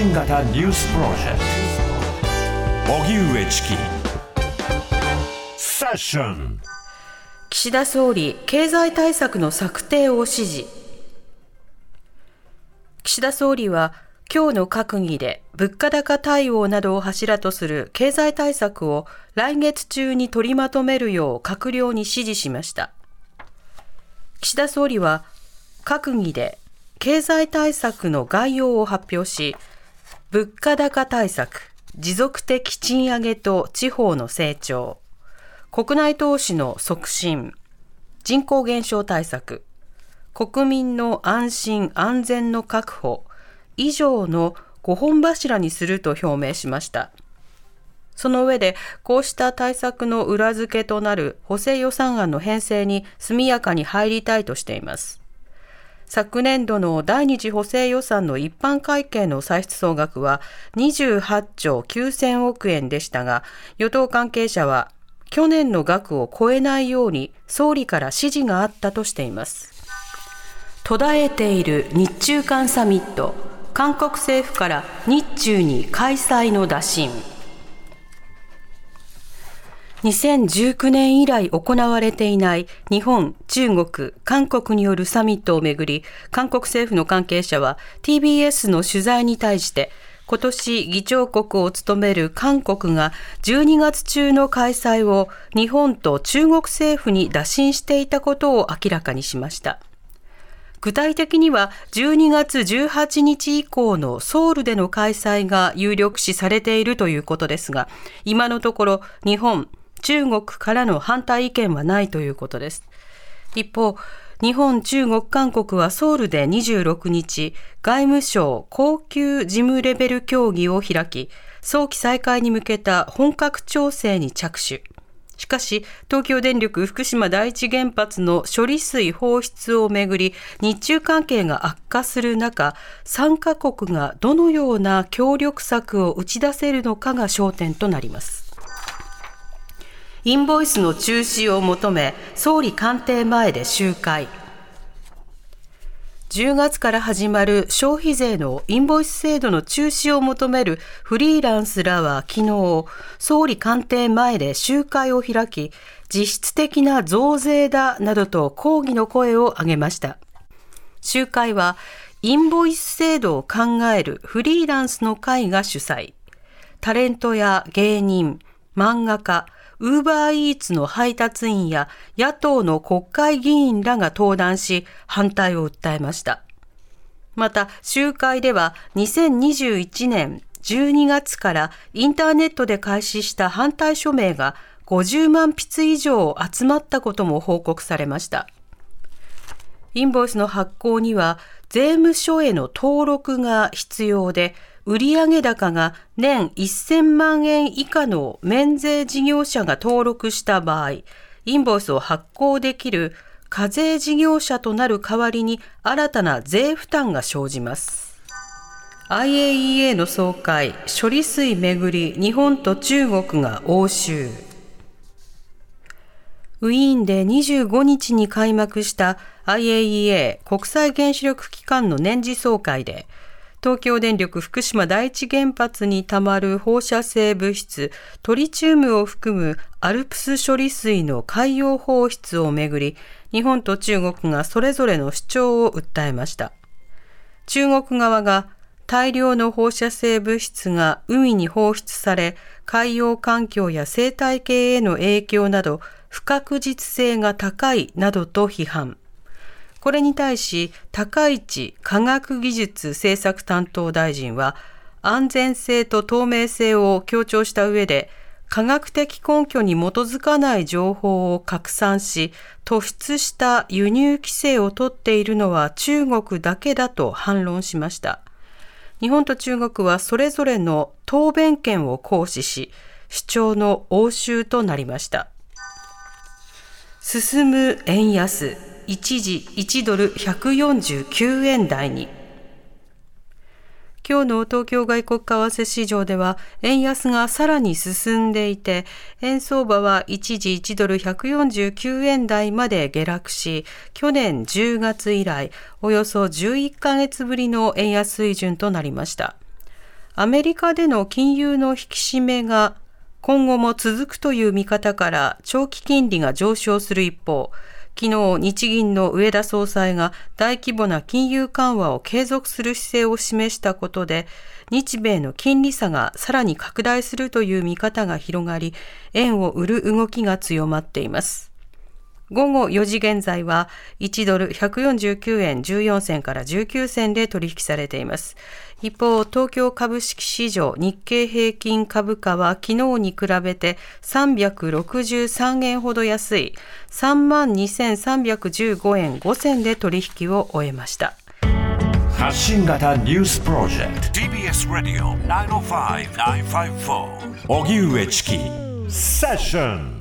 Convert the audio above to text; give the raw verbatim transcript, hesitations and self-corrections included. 新型ニュースプロジェクト荻上チキセッション。岸田総理経済対策の策定を指示。岸田総理は今日の閣議で物価高対応などを柱とする経済対策を来月中に取りまとめるよう閣僚に指示しました。岸田総理は閣議で経済対策の概要を発表し、物価高対策、持続的賃上げと地方の成長、国内投資の促進、人口減少対策、国民の安心安全の確保以上のごほん柱にすると表明しました。その上で、こうした対策の裏付けとなる補正予算案の編成に速やかに入りたいとしています。昨年度の第二次補正予算の一般会計の歳出総額はにじゅうはっちょうきゅうせんおくえんでしたが、与党関係者は去年の額を超えないように総理から指示があったとしています。途絶えている日中間サミット、韓国政府から日中に開催の打診。にせんじゅうきゅうねん以来行われていない日本、中国、韓国によるサミットをめぐり、韓国政府の関係者は ティービーエス の取材に対して、今年議長国を務める韓国がじゅうにがつ中の開催を日本と中国政府に打診していたことを明らかにしました。具体的にはじゅうにがつじゅうはちにち以降のソウルでの開催が有力視されているということですが、今のところ日本、中国からの反対意見はないということです。一方、日本、中国、韓国はソウルでにじゅうろくにち、外務省高級事務レベル協議を開き、早期再開に向けた本格調整に着手。しかし、東京電力福島第一原発の処理水放出をめぐり、日中関係が悪化する中、さんかこくがどのような協力策を打ち出せるのかが焦点となります。インボイスの中止を求め、総理官邸前で集会。じゅうがつから始まる消費税のインボイス制度の中止を求めるフリーランスらは昨日、総理官邸前で集会を開き、実質的な増税だなどと抗議の声を上げました。集会は、インボイス制度を考えるフリーランスの会が主催。タレントや芸人、漫画家、ウーバーイーツの配達員や野党の国会議員らが登壇し、反対を訴えました。また、集会ではにせんにじゅういちねんじゅうにがつからインターネットで開始した反対署名がごじゅうまんぴつ以上集まったことも報告されました。インボイスの発行には税務署への登録が必要で、売上高が年せんまんえん以下の免税事業者が登録した場合、インボイスを発行できる課税事業者となる代わりに新たな税負担が生じます。アイエーイーエー の総会、処理水めぐり日本と中国が応酬。ウィーンでにじゅうごにちに開幕した アイエーイーエー 国際原子力機関の年次総会で、東京電力福島第一原発にたまる放射性物質トリチウムを含むアルプス処理水の海洋放出をめぐり、日本と中国がそれぞれの主張を訴えました。中国側が大量の放射性物質が海に放出され、海洋環境や生態系への影響など不確実性が高いなどと批判。これに対し、高市科学技術政策担当大臣は、安全性と透明性を強調した上で、科学的根拠に基づかない情報を拡散し、突出した輸入規制を取っているのは中国だけだと反論しました。日本と中国はそれぞれの答弁権を行使し、主張の応酬となりました。進む円安。一時いちドルひゃくよんじゅうきゅうえんだいに。今日の東京外国為替市場では円安がさらに進んでいて、円相場は一時いちドルひゃくよんじゅうきゅうえんだいまで下落し、去年じゅうがつ以来およそじゅういっかげつぶりの円安水準となりました。アメリカでの金融の引き締めが今後も続くという見方から長期金利が上昇する一方、昨日日銀の植田総裁が大規模な金融緩和を継続する姿勢を示したことで、日米の金利差がさらに拡大するという見方が広がり、円を売る動きが強まっています。午後よじ現在はいちドルひゃくよんじゅうきゅうえんじゅうよんせんからじゅうきゅうせんで取引されています。一方、東京株式市場日経平均株価は昨日に比べてさんびゃくろくじゅうさんえんほど安い さんまんにせんさんびゃくじゅうごえんごせんで取引を終えました。発信型ニュースプロジェクト ティービーエス ラジオ きゅうまるご きゅうごよん おぎゅうえちきセッション。